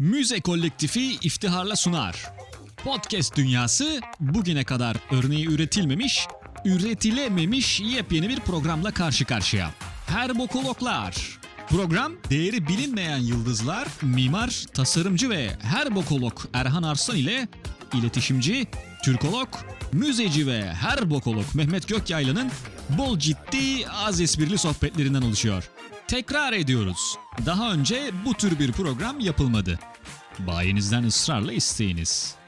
Müze Kollektifi iftiharla sunar. Podcast Dünyası bugüne kadar örneği üretilmemiş, üretilememiş yepyeni bir programla karşı karşıya. Herbokologlar. Program, değeri bilinmeyen yıldızlar, mimar, tasarımcı ve herbokolog Erhan Arslan ile iletişimci, Türkolog, müzeci ve herbokolog Mehmet Gökyaylı'nın bol ciddi, az esprili sohbetlerinden oluşuyor. Tekrar ediyoruz. Daha önce bu tür bir program yapılmadı. Bayinizden ısrarla isteyiniz.